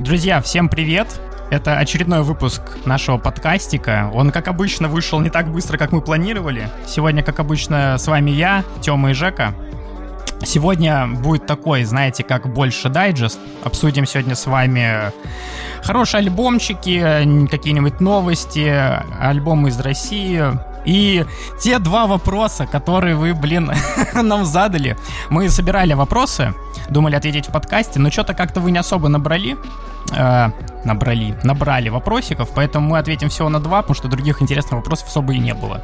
Друзья, всем привет! Это очередной выпуск нашего подкастика. Он, как обычно, вышел не так быстро, как мы планировали. Сегодня, как обычно, с вами я, Тёма и Жека. Сегодня будет такой, знаете, как больше дайджест. Обсудим сегодня с вами хорошие альбомчики, какие-нибудь новости, альбомы из России. И те два вопроса, которые вы, нам задали. Мы собирали вопросы, думали ответить в подкасте, но что-то как-то вы не особо набрали вопросиков, поэтому мы ответим всего на два, потому что других интересных вопросов особо и не было.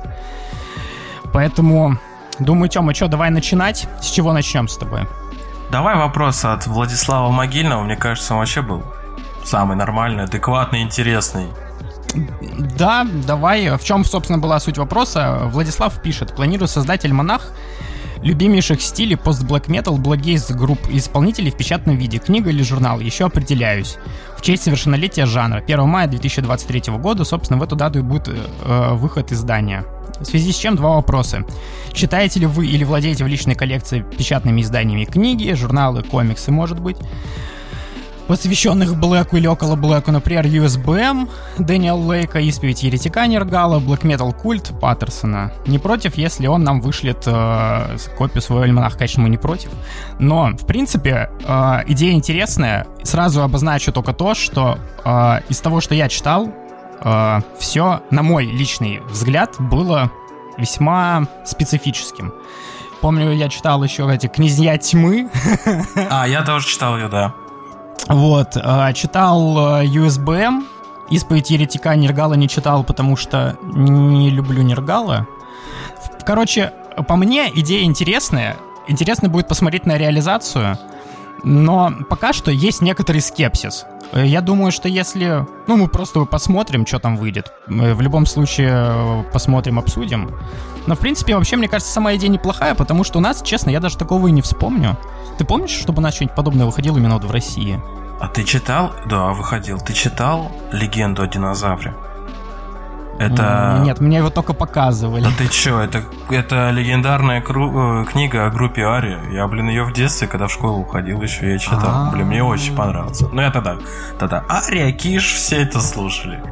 Поэтому, думаю, Тёма, что, давай начинать? С чего начнем с тобой? Давай вопрос от Владислава Могильного, мне кажется, он вообще был самый нормальный, адекватный, интересный. Да, давай. В чем, собственно, была суть вопроса? Владислав пишет: планирую создать альманах любимейших стилей пост-блэк-метал, блэк-гейз групп и исполнителей в печатном виде. Книга или журнал? Еще определяюсь. В честь совершеннолетия жанра. 1 мая 2023 года, собственно, в эту дату и будет выход издания. В связи с чем два вопроса. Читаете ли вы или владеете в личной коллекции печатными изданиями книги, журналы, комиксы, может быть, посвященных Блэку или около Блэку, например, USBM, Дэниел Лейка, исповедь еретика Нергала, Black Metal Культ Паттерсона. Не против, если он нам вышлет копию своего альманаха, конечно, мы не против. Но, в принципе, идея интересная. Сразу обозначу только то, что из того, что я читал, все, на мой личный взгляд, было весьма специфическим. Помню, я читал еще эти «Князья тьмы». А, я тоже читал ее, да. Вот, читал USBM, исповедь еретика Нергала не читал, потому что не люблю Нергала. Короче, по мне идея интересная, интересно будет посмотреть на реализацию, но пока что есть некоторый скепсис. Я думаю, что если... Ну, мы просто посмотрим, что там выйдет. В любом случае посмотрим, обсудим. Но, в принципе, вообще, мне кажется, сама идея неплохая, потому что у нас, честно, я даже такого и не вспомню. Ты помнишь, чтобы у нас что-нибудь подобное выходило именно вот в России? А ты читал... Да, выходил. Ты читал «Легенду о динозавре»? Это... Нет, мне его только показывали. Да ты чё, это легендарная книга о группе Ария. Я, ее в детстве, когда в школу уходил, еще я читал. Мне очень понравился. Ну, я тогда Ария, Киш, все это слушали.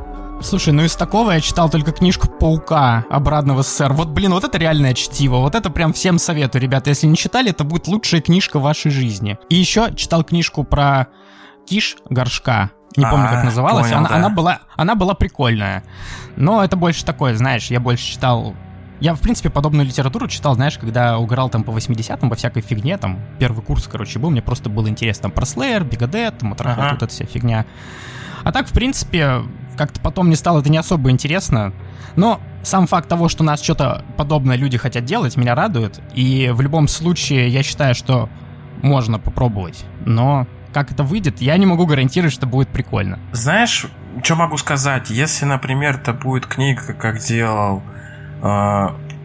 Слушай, из такого я читал только книжку Паука «Обратно в СССР». Вот это реальное чтиво. Вот это прям всем советую, ребята. Если не читали, это будет лучшая книжка в вашей жизни. И еще читал книжку про Киш Горшка. Не помню, как называлась. Понял, она была прикольная. Но это больше такое, знаешь, я больше читал... Я, в принципе, подобную литературу читал, знаешь, когда угорал там по 80-м, по всякой фигне, там, первый курс, был, мне просто было интересно там про Slayer, Бигадет, Моторхед, вот эта вся фигня. А так, в принципе, как-то потом не стало это не особо интересно. Но сам факт того, что у нас что-то подобное люди хотят делать, меня радует. И в любом случае, я считаю, что можно попробовать, но... Как это выйдет, я не могу гарантировать, что будет прикольно. Знаешь, что могу сказать? Если, например, это будет книга, как делал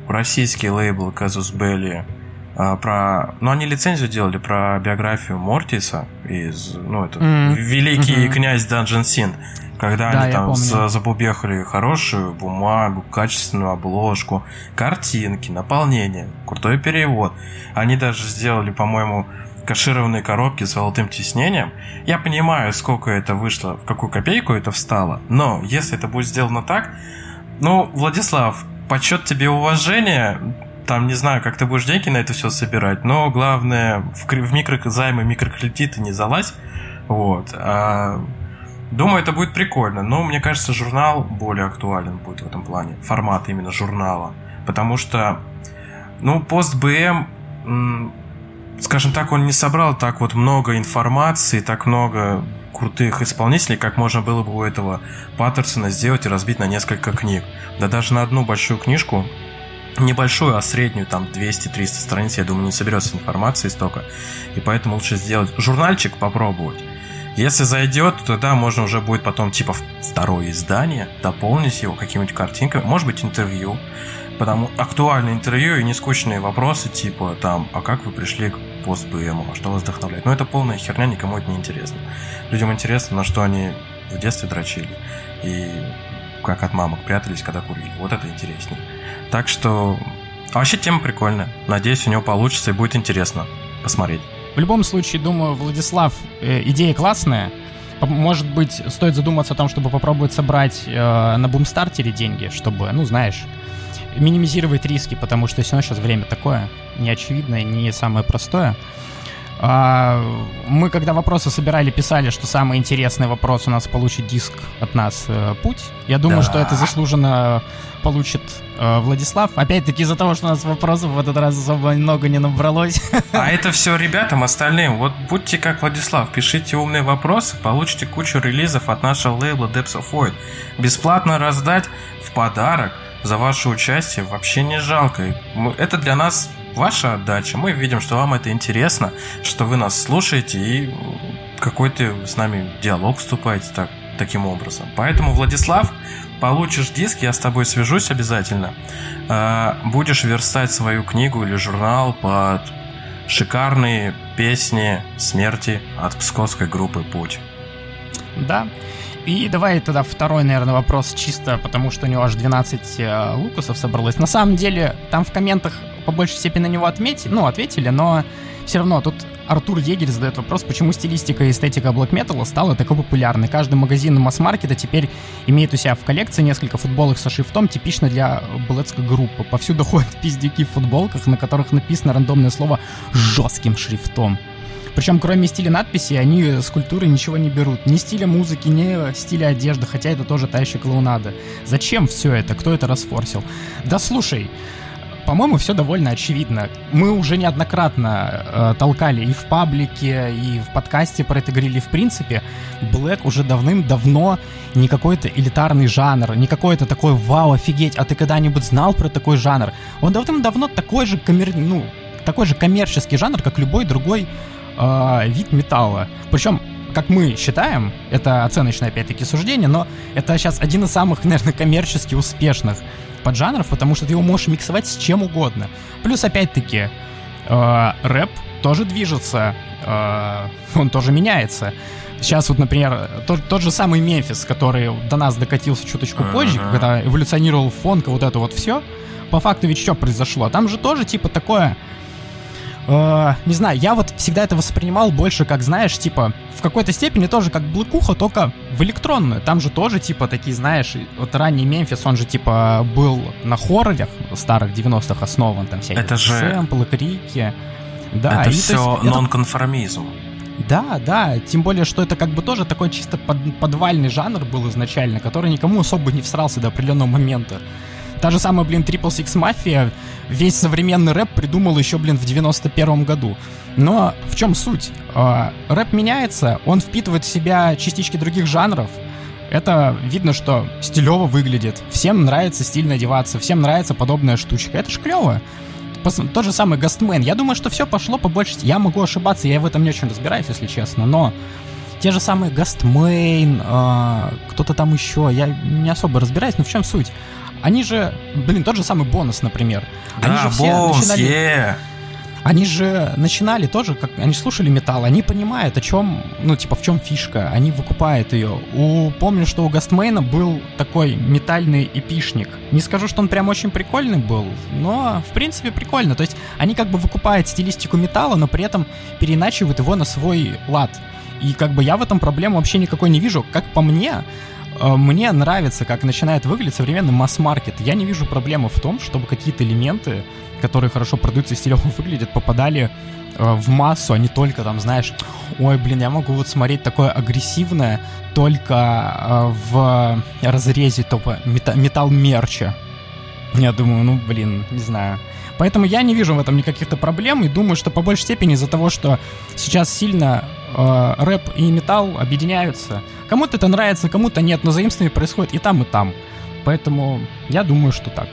российский лейбл Казус Белли, про... Ну, они лицензию делали про биографию Мортиса из... Ну, это великий князь Данжен Син. Когда да, они там запубехали хорошую бумагу, качественную обложку, картинки, наполнение, крутой перевод. Они даже сделали, по-моему... кашированные коробки с золотым тиснением. Я понимаю, сколько это вышло, в какую копейку это встало, но если это будет сделано так... Ну, Владислав, почет тебе, уважение. Там, не знаю, как ты будешь деньги на это все собирать, но главное, в микрозаймы, микрокредиты не залазь. Вот. Думаю, это будет прикольно, но мне кажется, журнал более актуален будет в этом плане. Формат именно журнала. Потому что, пост-БМ... Скажем так, он не собрал так вот много информации, так много крутых исполнителей, как можно было бы у этого Паттерсона сделать и разбить на несколько книг. Да даже на одну большую книжку, небольшую, а среднюю, там 200-300 страниц, я думаю, не соберется информации столько. И поэтому лучше сделать журнальчик, попробовать. Если зайдет, то да, можно уже будет потом типа второе издание, дополнить его какими-нибудь картинками, может быть, интервью. Потому актуальное интервью и нескучные вопросы, типа там, а как вы пришли к пост-БМу, а что вас вдохновляет? Это полная херня, никому это не интересно. Людям интересно, на что они в детстве дрочили и как от мамок прятались, когда курили. Вот это интереснее. Так что, а вообще тема прикольная. Надеюсь, у него получится и будет интересно посмотреть. В любом случае, думаю, Владислав, идея классная. Может быть, стоит задуматься о том, чтобы попробовать собрать на бумстартере деньги, чтобы, ну, знаешь, минимизировать риски, потому что все равно сейчас время такое неочевидное, не самое простое. Мы, когда вопросы собирали, писали, что самый интересный вопрос у нас получит диск от нас «Путь». Я думаю, да, что это заслуженно получит Владислав. Опять-таки из-за того, что у нас вопросов в этот раз особо много не набралось. А это все ребятам остальным. Вот будьте как Владислав, пишите умные вопросы, получите кучу релизов от нашего лейбла Depths of Void. Бесплатно раздать в подарок за ваше участие вообще не жалко. Это для нас... ваша отдача. Мы видим, что вам это интересно, что вы нас слушаете и какой-то с нами диалог вступаете таким образом. Поэтому, Владислав, получишь диск, я с тобой свяжусь обязательно. Будешь верстать свою книгу или журнал под шикарные песни смерти от псковской группы «Путь». Да. И давай тогда второй, наверное, вопрос, чисто потому что у него аж 12 лукусов собралось. На самом деле, там в комментах по большей степени на него ответили, но все равно тут Артур Егерь задает вопрос, почему стилистика и эстетика Black Metal стала такой популярной. Каждый магазин масс-маркета теперь имеет у себя в коллекции несколько футболок со шрифтом, типично для блэцкой группы. Повсюду ходят пиздюки в футболках, на которых написано рандомное слово жестким шрифтом. Причем, кроме стиля надписи, они с культуры ничего не берут. Ни стиля музыки, ни стиля одежды, хотя это тоже та еще клоунада. Зачем все это? Кто это расфорсил? Да слушай, по-моему, все довольно очевидно. Мы уже неоднократно толкали и в паблике, и в подкасте про это говорили. В принципе, Black уже давным-давно не какой-то элитарный жанр, не какой-то такой «Вау, офигеть, а ты когда-нибудь знал про такой жанр?» Он давным-давно такой же коммерческий жанр, как любой другой вид металла. Причем, как мы считаем, это оценочное, опять-таки, суждение, но это сейчас один из самых, наверное, коммерчески успешных поджанров, потому что ты его можешь миксовать с чем угодно. Плюс, опять-таки, рэп тоже движется, он тоже меняется. Сейчас вот, например, тот же самый Мемфис, который до нас докатился чуточку позже, когда эволюционировал фонк, вот это вот все, по факту ведь что произошло? Там же тоже, типа, такое... не знаю, я вот всегда это воспринимал больше как, знаешь, типа, в какой-то степени тоже как блэкуха, только в электронную. Там же тоже, типа, такие, знаешь, вот ранний Мемфис, он же, типа, был на хоррорах старых 90-х основан, там всякие это сэмплы, крики. Да, это все нонконформизм. Да, тем более, что это как бы тоже такой чисто подвальный жанр был изначально, который никому особо не всрался до определенного момента. Та же самая, блин, Triple Six Mafia весь современный рэп придумал еще, блин, в 91-м году. Но в чем суть? Рэп меняется, он впитывает в себя частички других жанров. Это видно, что стилево выглядит. Всем нравится стильно одеваться, всем нравится подобная штучка. Это ж клево. Тот же самый Ghostman. Я думаю, что все пошло по большей... Я могу ошибаться, я в этом не очень разбираюсь, если честно, но... Те же самые Ghostman, кто-то там еще, я не особо разбираюсь, но в чем суть? Они же, блин, тот же самый Бонус, например. Да, они же Бонус, все начинали... Yeah. Они же начинали тоже, как они слушали металл, они понимают, о чем, ну, типа, в чем фишка, они выкупают ее. Помню, что у Ghostman был такой метальный эпишник. Не скажу, что он прям очень прикольный был, но, в принципе, прикольно. То есть они как бы выкупают стилистику металла, но при этом переиначивают его на свой лад. И как бы я в этом проблемы вообще никакой не вижу. Как по мне нравится, как начинает выглядеть современный масс-маркет. Я не вижу проблемы в том, чтобы какие-то элементы, которые хорошо продаются и стилево выглядят, попадали в массу, а не только там, знаешь, ой, блин, я могу вот смотреть такое агрессивное только в разрезе топа металл-мерча. Я думаю, ну, блин, не знаю. Поэтому я не вижу в этом никаких-то проблем и думаю, что по большей степени из-за того, что сейчас сильно рэп и металл объединяются. Кому-то это нравится, кому-то нет, но заимствование происходит и там, и там. Поэтому я думаю, что так.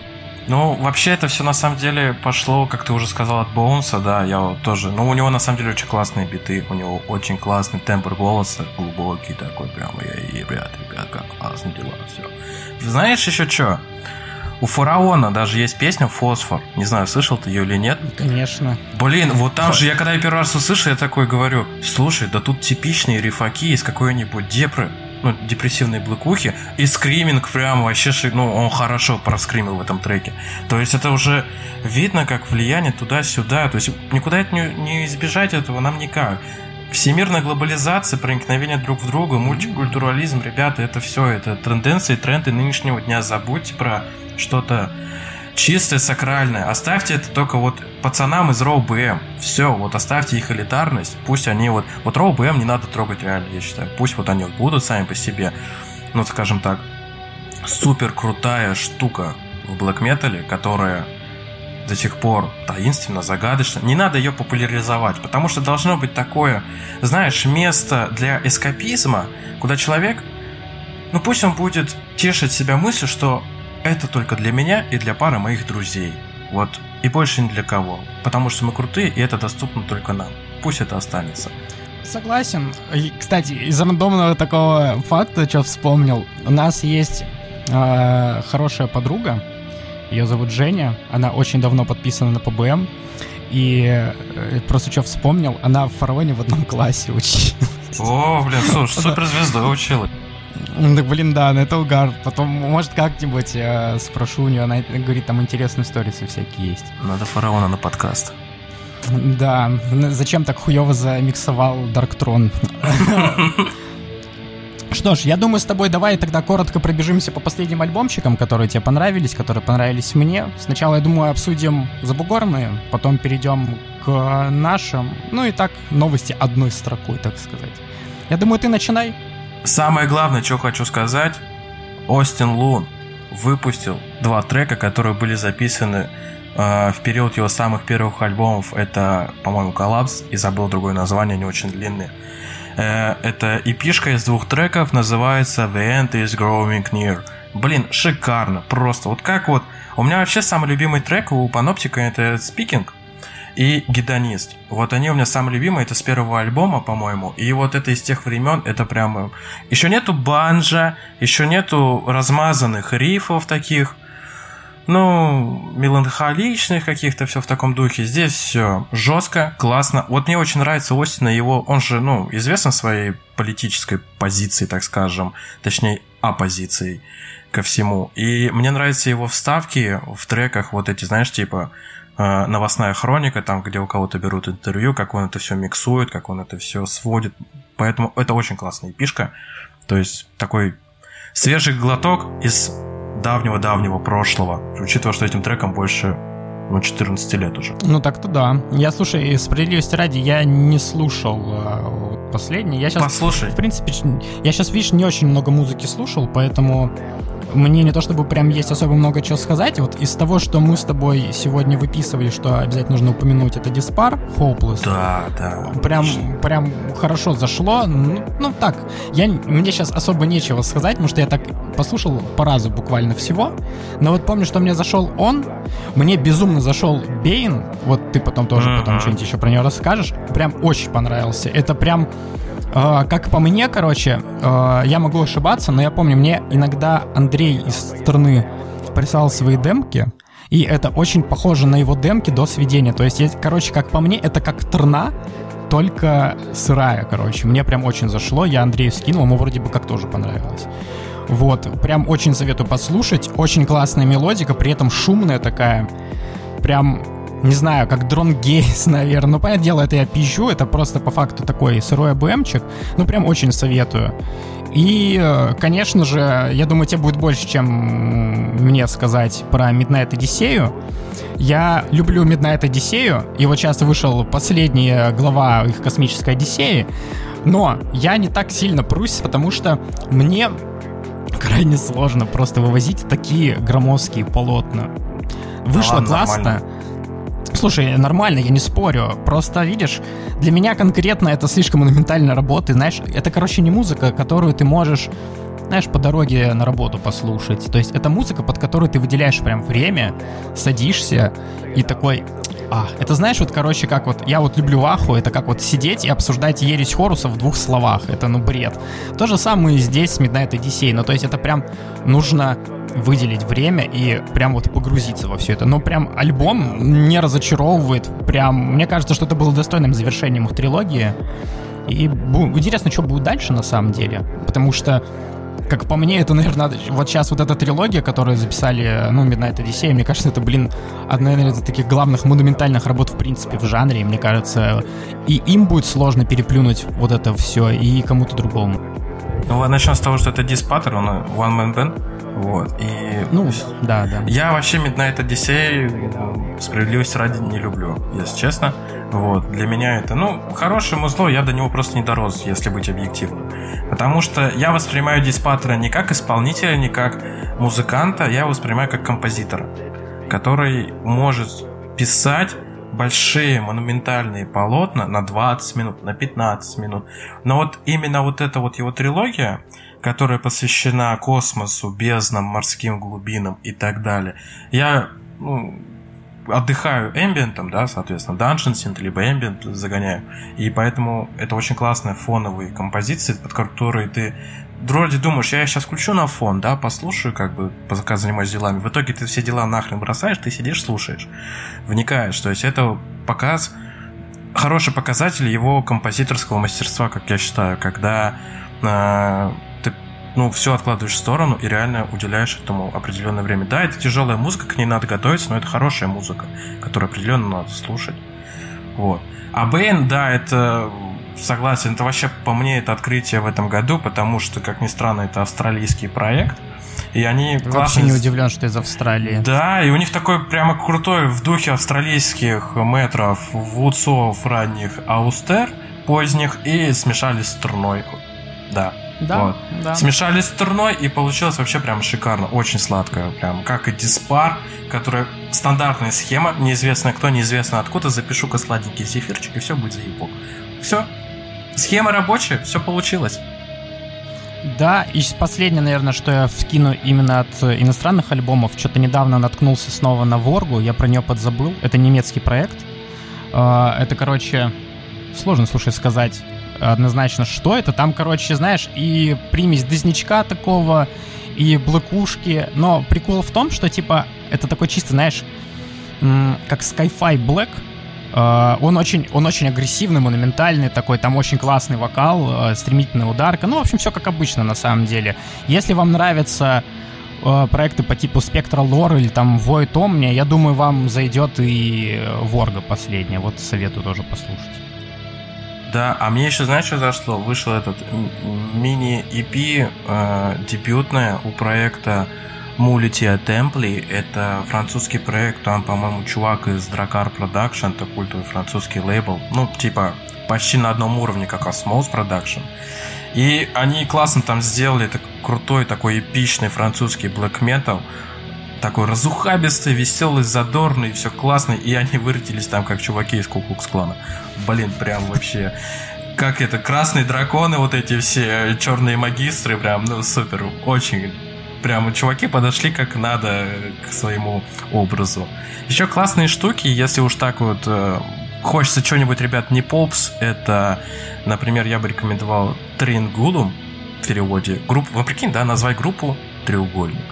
Ну, вообще это все на самом деле пошло, как ты уже сказал, от Боунса, да, я вот тоже. Ну, у него на самом деле очень классные биты, у него очень классный тембр голоса, глубокий такой прям. Ребят, как классные дела, все. Знаешь еще что? У Фараона даже есть песня «Фосфор». Не знаю, слышал ты ее или нет. Конечно. Блин, вот там же, я когда я первый раз услышал, я такой говорю, слушай, да тут типичные рифаки из какой-нибудь депры, ну, депрессивной блэкухи, и скриминг прям вообще, ну, он хорошо проскримил в этом треке. То есть это уже видно, как влияние туда-сюда, то есть никуда это не избежать этого нам никак. Всемирная глобализация, проникновение друг в друга, мультикультурализм, ребята, это все, это тенденции, тренды нынешнего дня. Забудьте про что-то чистое, сакральное. Оставьте это только вот пацанам из Роу БМ. Все, вот оставьте их элитарность. Пусть они вот... Вот Роу БМ не надо трогать реально, я считаю. Пусть вот они вот будут сами по себе. Ну, скажем так, супер крутая штука в блэк-метале, которая... до сих пор таинственно, загадочно. Не надо ее популяризовать, потому что должно быть такое, знаешь, место для эскапизма, куда человек, ну пусть он будет тешить себя мыслью, что это только для меня и для пары моих друзей. Вот. И больше ни для кого. Потому что мы крутые, и это доступно только нам. Пусть это останется. Согласен. И, кстати, из рандомного такого факта, что вспомнил, у нас есть хорошая подруга, ее зовут Женя, она очень давно подписана на ПАБМ, и просто что вспомнил, она в Фараоне в одном классе училась. О, блин, слушай, суперзвезда училась. Так, блин, да, это угар. Потом, может, как-нибудь спрошу у нее, она говорит, там интересные сторисы всякие есть. Надо Фараона на подкаст. Да, зачем так хуёво замиксовал Дарктрон? Что ж, я думаю, с тобой давай тогда коротко пробежимся по последним альбомчикам, которые тебе понравились, которые понравились мне. Сначала, я думаю, обсудим забугорные, потом перейдем к нашим. Ну и так, новости одной строкой, так сказать. Я думаю, ты начинай. Самое главное, что хочу сказать, Austin Lunn выпустил 2 трека, которые были записаны в период его самых первых альбомов. Это, по-моему, «Коллапс» и забыл другое название, они очень длинные. Это эпишка из 2 треков, называется The End Is Growing Near. Блин, шикарно, просто вот как вот. У меня вообще самый любимый трек у Panopticon это Speaking и Гедонист. Вот они у меня самые любимые, это с первого альбома, по-моему. И вот это из тех времен, это прям... Еще нету банджа, еще нету размазанных рифов таких, ну, меланхоличных каких-то, все в таком духе. Здесь все жестко, классно. Вот мне очень нравится Остин и его... Он же, ну, известен своей политической позицией, так скажем. Точнее, оппозицией ко всему. И мне нравятся его вставки в треках. Вот эти, знаешь, типа новостная хроника, там, где у кого-то берут интервью, как он это все миксует, как он это все сводит. Поэтому это очень классная эпишка. То есть, такой свежий глоток из... давнего-давнего прошлого, учитывая, что этим треком больше, ну, 14 лет уже. Ну, так-то да. Я, слушай, справедливости ради, я не слушал последний. Я сейчас, послушай. В принципе, я сейчас, видишь, не очень много музыки слушал, поэтому мне не то чтобы прям есть особо много чего сказать. Вот из того, что мы с тобой сегодня выписывали, что обязательно нужно упомянуть, это Dispar, Hopeless. Да, да. Прям хорошо зашло. Ну так, мне сейчас особо нечего сказать, потому что я так послушал по разу буквально всего. Но вот помню, что мне зашел он. Мне безумно зашел Bane. Вот ты потом что-нибудь еще про него расскажешь. Прям очень понравился. Это прям... Как по мне, короче, я могу ошибаться, но я помню, мне иногда Андрей из страны прислал свои демки, и это очень похоже на его демки до сведения. То есть, короче, как по мне, это как Терна, только сырая, короче. Мне прям очень зашло, я Андрею скинул, ему вроде бы как тоже понравилось. Вот, прям очень советую послушать, очень классная мелодика, при этом шумная такая, прям... Не знаю, как дрон-гейс, наверное. Ну, понятное дело, это я пизжу. Это просто по факту такой сырой АБМчик. Ну, прям очень советую. И, конечно же, я думаю, тебе будет больше, чем мне сказать про Midnight Odyssey. Я люблю Midnight Odyssey. И вот сейчас вышел последняя глава их космической Одиссеи. Но я не так сильно прусь, потому что мне крайне сложно просто вывозить такие громоздкие полотна. Вышло классно. Нормально. Слушай, нормально, я не спорю. Просто, видишь, для меня конкретно это слишком монументальная работа. И, знаешь, это, короче, не музыка, которую ты можешь, знаешь, по дороге на работу послушать. То есть это музыка, под которую ты выделяешь прям время, садишься и такой... Это, знаешь, вот, короче, как вот... Я вот люблю Аху, это как вот сидеть и обсуждать ересь Хоруса в 2 словах. Это, ну, бред. То же самое и здесь с Midnight Odyssey. Ну, то есть это прям нужно... выделить время и прям вот погрузиться во все это. Но прям альбом не разочаровывает. Прям, мне кажется, что это было достойным завершением их трилогии. И интересно, что будет дальше на самом деле. Потому что как по мне, это, наверное, надо... Вот сейчас вот эта трилогия, которую записали, ну, Midnight Odyssey, мне кажется, это, блин, одна, наверное, из таких главных монументальных работ, в принципе, в жанре. И мне кажется, и им будет сложно переплюнуть вот это все, и кому-то другому. Ну, начнем с того, что это Dispar, он One Man Band, вот, и... Ну, да, да. Я вообще Midnight Odyssey справедливости ради не люблю, если честно. Вот, для меня это, ну, хорошее музло, я до него просто не дорос, если быть объективным. Потому что я воспринимаю Диспатера не как исполнителя, не как музыканта, я его воспринимаю как композитора, который может писать большие монументальные полотна на 20 минут, на 15 минут. Но вот именно вот эта вот его трилогия, которая посвящена космосу, безднам, морским глубинам и так далее, я, ну... отдыхаю эмбиентом, да, соответственно, Dungeon Synth, либо эмбиент загоняю. И поэтому это очень классные фоновые композиции, под которые ты вроде думаешь, я сейчас включу на фон, да, послушаю, как бы, пока занимаюсь делами. В итоге ты все дела нахрен бросаешь, ты сидишь, слушаешь, вникаешь. То есть это показ, хороший показатель его композиторского мастерства, как я считаю, когда ты, ну, все откладываешь в сторону и реально уделяешь этому определенное время. Да, это тяжелая музыка, к ней надо готовиться, но это хорошая музыка, которую определенно надо слушать. Вот. А Bane, да, это... Согласен, это вообще, по мне, это открытие в этом году, потому что, как ни странно, это австралийский проект. И они классно... Вообще не удивлен, что из Австралии. Да, и у них такой прямо крутой в духе австралийских метров, вудсов ранних, аустер поздних, и смешали с терной. Да. Да, вот. Да. Смешали с терной, и получилось вообще прям шикарно, очень сладкое, прям как и Dispar, которая стандартная схема, неизвестно кто, неизвестно откуда, запишу-ка сладенький зефирчик, и все будет заебок. Все, схема рабочая, все получилось. Да, и последнее, наверное, что я вскину именно от иностранных альбомов, что-то недавно наткнулся снова на Wargu, я про нее подзабыл, это немецкий проект, это, короче, сложно, слушай, сказать однозначно, что это. Там, короче, знаешь, и примесь дызнячка такого, и блэкушки. Но прикол в том, что, типа, это такой чисто, знаешь, как Sky-Fi Black. Он очень агрессивный, монументальный такой. Там очень классный вокал, стремительная ударка. Ну, в общем, все как обычно, на самом деле. Если вам нравятся проекты по типу Spectral Lore или там Void Omnia, я думаю, вам зайдет и Warga последняя. Вот советую тоже послушать. Да, а мне еще, знаешь, что зашло? Вышел этот мини-EP дебютное у проекта Militia Templi. Это французский проект, там, по-моему, чувак из Drakar Production, это культовый французский лейбл. Ну, типа, почти на одном уровне, как Asmos Production. И они классно там сделали это крутой, такой эпичный французский black metal. Такой разухабистый, веселый, задорный, все классно, и они выродились там как чуваки из Ку-Клукс-клана. Блин, прям вообще, как это, красные драконы, вот эти все черные магистры, прям, ну, супер, очень, прям чуваки подошли как надо к своему образу. Еще классные штуки, если уж так вот хочется чего-нибудь, ребят, не попс, это, например, я бы рекомендовал Triangulum в переводе. Группу, вы прикинь, да, назвать группу «Треугольник».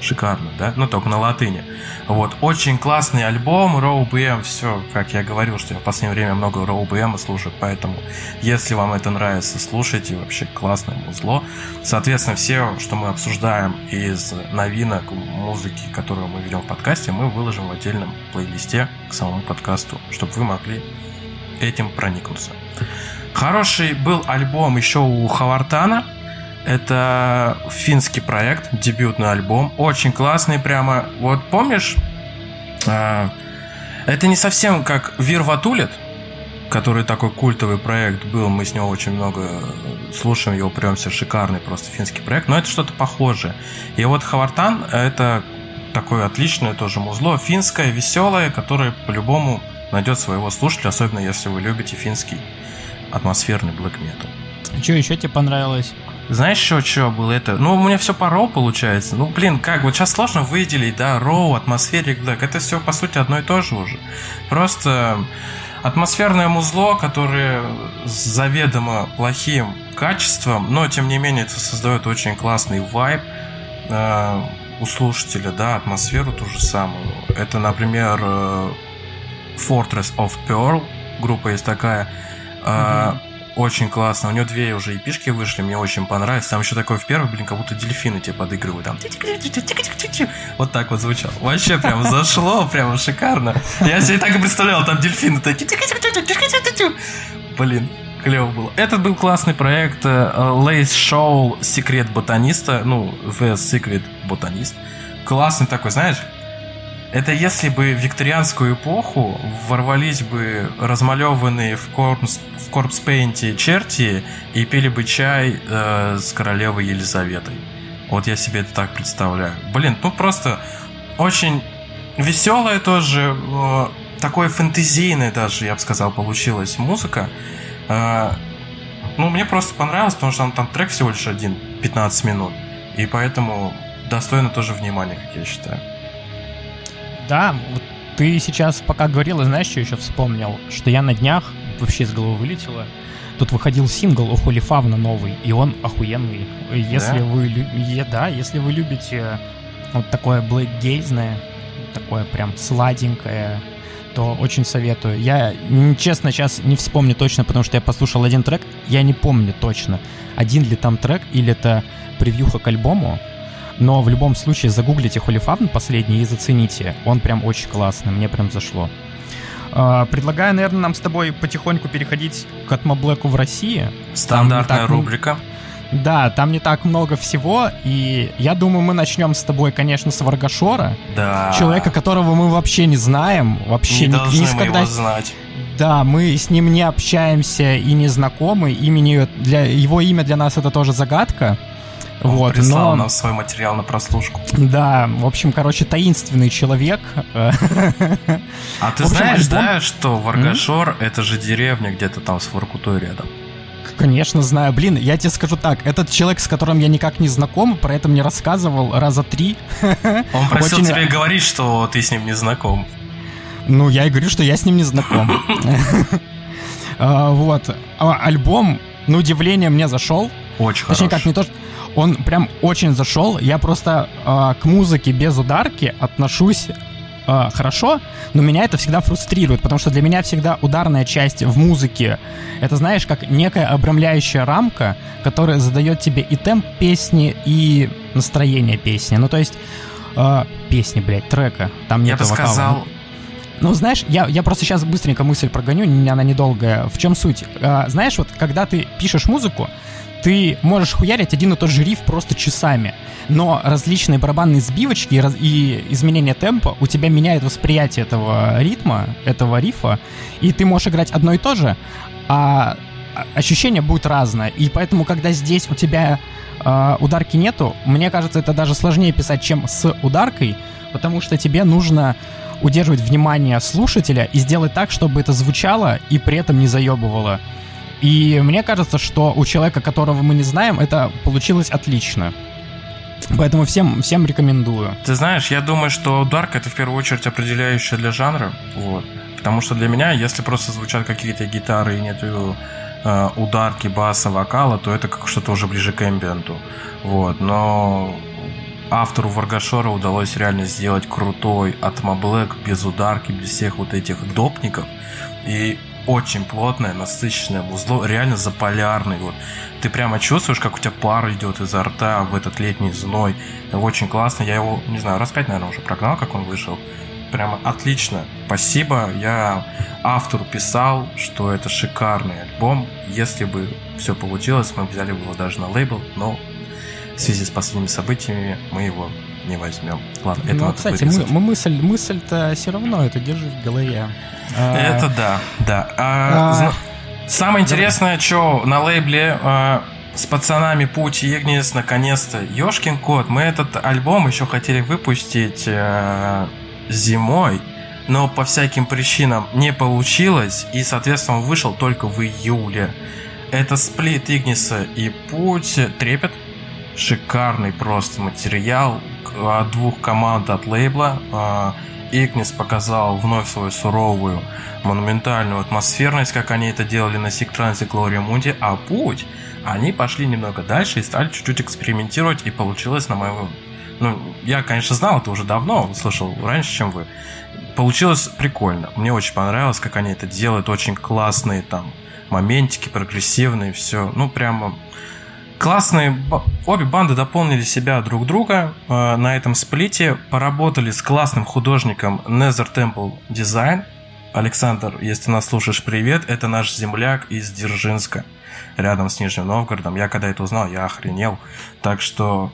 Шикарно, да? Ну, только на латыни. Вот, очень классный альбом, Raw BM, все, как я говорил, что я в последнее время много Raw BM слушаю, поэтому, если вам это нравится, слушайте, вообще классное музло. Соответственно, все, что мы обсуждаем из новинок музыки, которую мы ведем в подкасте, мы выложим в отдельном плейлисте к самому подкасту, чтобы вы могли этим проникнуться. Хороший был альбом еще у Havartan. Это финский проект, дебютный альбом, очень классный, прямо, вот помнишь, это не совсем как Virva Tulet, который такой культовый проект был, мы с него очень много слушаем, его прям все шикарный просто финский проект, но это что-то похожее. И вот Havartan — это такое отличное тоже музло, финское, веселое, которое по-любому найдет своего слушателя, особенно если вы любите финский атмосферный black metal. Что еще тебе понравилось? Знаешь, что было это? Ну, у меня все по роу получается. Ну, блин, как вот сейчас сложно выделить, да, роу, атмосферик, блэк. Это все, по сути, одно и то же уже. Просто атмосферное музло, которое заведомо плохим качеством, но, тем не менее, это создает очень классный вайб у слушателя, да, атмосферу ту же самую. Это, например, Fortress of Pearl, группа есть такая. Очень классно. У него две уже эпишки вышли, мне очень понравилось. Там еще такой в первый, как будто дельфины тебе подыгрывают. Там вот так вот звучало. Вообще прям зашло, прям шикарно. Я себе так и представлял, там дельфины такие. Блин, клево было. Этот был классный проект Lace Show Секрет Ботаниста. Ну, The Secret Botanist. Классный такой, знаешь. Это если бы в викторианскую эпоху ворвались бы размалеванные в корпс-пейнте черти и пили бы чай с королевой Елизаветой. Вот я себе это так представляю. Блин, ну просто очень веселая тоже, такое фэнтезийное даже, я бы сказал, получилась музыка. Ну, мне просто понравилось, потому что там трек всего лишь один, 15 минут. И поэтому достойно тоже внимания, как я считаю. Да, вот ты сейчас пока говорил, и знаешь, что еще вспомнил? Что я на днях, вообще из головы вылетело, тут выходил сингл у Holy Fawn новый, и он охуенный. Если если вы любите вот такое блэкгейзное, такое прям сладенькое, то очень советую. Я, честно, сейчас не вспомню точно, потому что я послушал один трек, я не помню точно, один ли там трек, или это превьюха к альбому. Но в любом случае загуглите Holy Fawn последний и зацените. Он прям очень классный, мне прям зашло. Предлагаю, наверное, нам с тобой потихоньку переходить к Атмоблэку в России. Стандартная рубрика. Да, там не так много всего, и я думаю, мы начнем с тобой, конечно, с Варгашора. Да. Человека, которого мы вообще не знаем. Вообще не должны никогда... мы его знать. Да, мы с ним не общаемся и не знакомы. Его имя для нас это тоже загадка. Он прислал нам свой материал на прослушку. Да, в общем, таинственный человек. А ты знаешь, да, что Варгашор — это же деревня где-то там с Воркутой рядом? Конечно, знаю. Блин, я тебе скажу так, этот человек, с которым я никак не знаком, про это мне рассказывал раза 3. Он просил тебе говорить, что ты с ним не знаком. Ну, я и говорю, что я с ним не знаком. Вот. Альбом, на удивление, мне зашел. Очень хорошо. Точнее, как, не то, что... Он прям очень зашел. Я просто к музыке без ударки отношусь хорошо, но меня это всегда фрустрирует, потому что для меня всегда ударная часть в музыке — это, знаешь, как некая обрамляющая рамка, которая задает тебе и темп песни, и настроение песни. Ну, то есть трека. Там нет вокала. Я бы сказал... Ну, знаешь, я просто сейчас быстренько мысль прогоню, она недолгая. В чем суть? Знаешь, вот когда ты пишешь музыку, ты можешь хуярить один и тот же риф просто часами, но различные барабанные сбивочки и изменение темпа у тебя меняет восприятие этого ритма, этого рифа, и ты можешь играть одно и то же, а ощущение будет разное. И поэтому, когда здесь у тебя ударки нету, мне кажется, это даже сложнее писать, чем с ударкой, потому что тебе нужно удерживать внимание слушателя и сделать так, чтобы это звучало и при этом не заебывало. И мне кажется, что у человека, которого мы не знаем, это получилось отлично. Поэтому всем рекомендую. Ты знаешь, я думаю, что ударка — это в первую очередь определяющая для жанра. Вот. Потому что для меня, если просто звучат какие-то гитары и нет ударки, баса, вокала, то это как что-то уже ближе к эмбиенту. Вот. Но автору Варгашора удалось реально сделать крутой атмоблэк без ударки, без всех вот этих допников. И... очень плотное, насыщенное музло, реально заполярный. Вот. Ты прямо чувствуешь, как у тебя пар идет изо рта в этот летний зной. Очень классно. Я его, не знаю, раз 5, наверное, уже прогнал, как он вышел. Прямо отлично. Спасибо. Я автору писал, что это шикарный альбом. Если бы все получилось, мы взяли бы его даже на лейбл, но в связи с последними событиями мы его не возьмем. Ладно, это надо вырезать. Кстати, мысль-то все равно, это держи в голове. Это да. Самое интересное, что на лейбле с пацанами Путь и Игнис наконец-то, ёшкин кот, мы этот альбом еще хотели выпустить зимой, но по всяким причинам не получилось, и, соответственно, он вышел только в июле. Это сплит Игниса и Путь, «Трепет». Шикарный просто материал от двух команд от лейбла. Игнис показал вновь свою суровую, монументальную атмосферность, как они это делали на Sick Trance и Gloria Mundi, а Путь, они пошли немного дальше и стали чуть-чуть экспериментировать, и получилось на моем... Ну, я, конечно, знал это уже давно, слышал раньше, чем вы. Получилось прикольно. Мне очень понравилось, как они это делают, очень классные там моментики прогрессивные, все. Ну, прямо классные. Обе банды дополнили себя друг друга на этом сплите. Поработали с классным художником Nether Temple Design. Александр, если ты нас слушаешь, привет. Это наш земляк из Дзержинска, рядом с Нижним Новгородом. Я когда это узнал, я охренел. Так что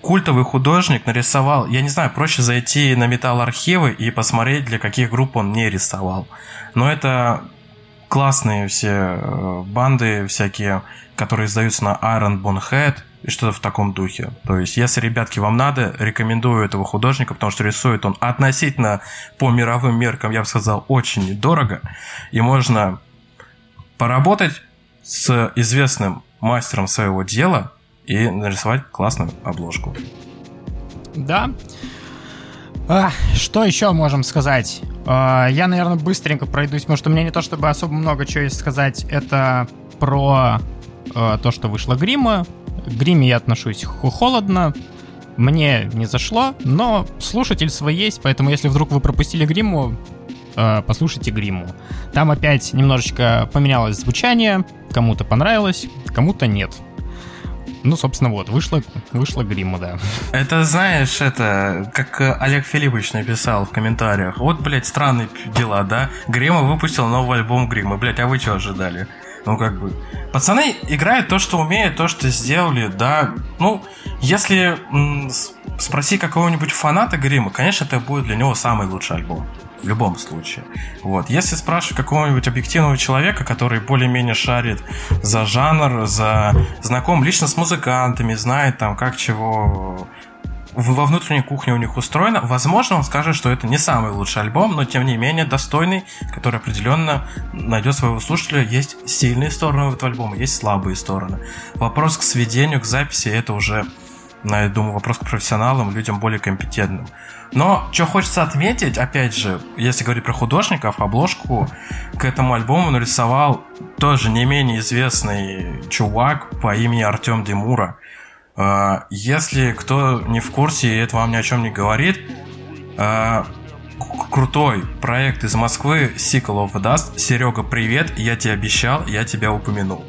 культовый художник нарисовал... Я не знаю, проще зайти на металл-архивы и посмотреть, для каких групп он не рисовал. Но это классные все банды всякие, которые издаются на Iron Bonehead и что-то в таком духе. То есть, если, ребятки, вам надо, рекомендую этого художника, потому что рисует он относительно по мировым меркам, я бы сказал, очень недорого. И можно поработать с известным мастером своего дела и нарисовать классную обложку. Да. Что еще можем сказать? Я, наверное, быстренько пройдусь, потому что у меня не то чтобы особо много чего есть сказать. Это про то, что вышла Гримма. К Гримме я отношусь холодно. Мне не зашло, но слушатель свой есть, поэтому если вдруг вы пропустили Гримму, послушайте Гримму. Там опять немножечко поменялось звучание. Кому-то понравилось, кому-то нет. Ну, собственно, вот, вышла Гримма, да. Это, знаешь, это, как Олег Филиппович написал в комментариях, вот, блядь, странные дела, да? Гримма выпустил новый альбом Гриммы, блядь, а вы что ожидали? Ну, как бы... Пацаны играют то, что умеют, то, что сделали, да. Ну, если спроси какого-нибудь фаната Гриммы, конечно, это будет для него самый лучший альбом. В любом случае. Вот. Если спрашивать какого-нибудь объективного человека, который более-менее шарит за жанр, за знаком лично с музыкантами, знает там как чего во внутренней кухне у них устроено, возможно, он скажет, что это не самый лучший альбом, но тем не менее достойный, который определенно найдет своего слушателя. Есть сильные стороны в этом альбоме, есть слабые стороны. Вопрос к сведению, к записи, это уже, я думаю, вопрос к профессионалам, людям более компетентным. Но, что хочется отметить, опять же, если говорить про художников, обложку к этому альбому нарисовал тоже не менее известный чувак по имени Артём Демура. Если кто не в курсе и это вам ни о чем не говорит, крутой проект из Москвы Sickle of Dust. Серега, привет, я тебе обещал, я тебя упомянул.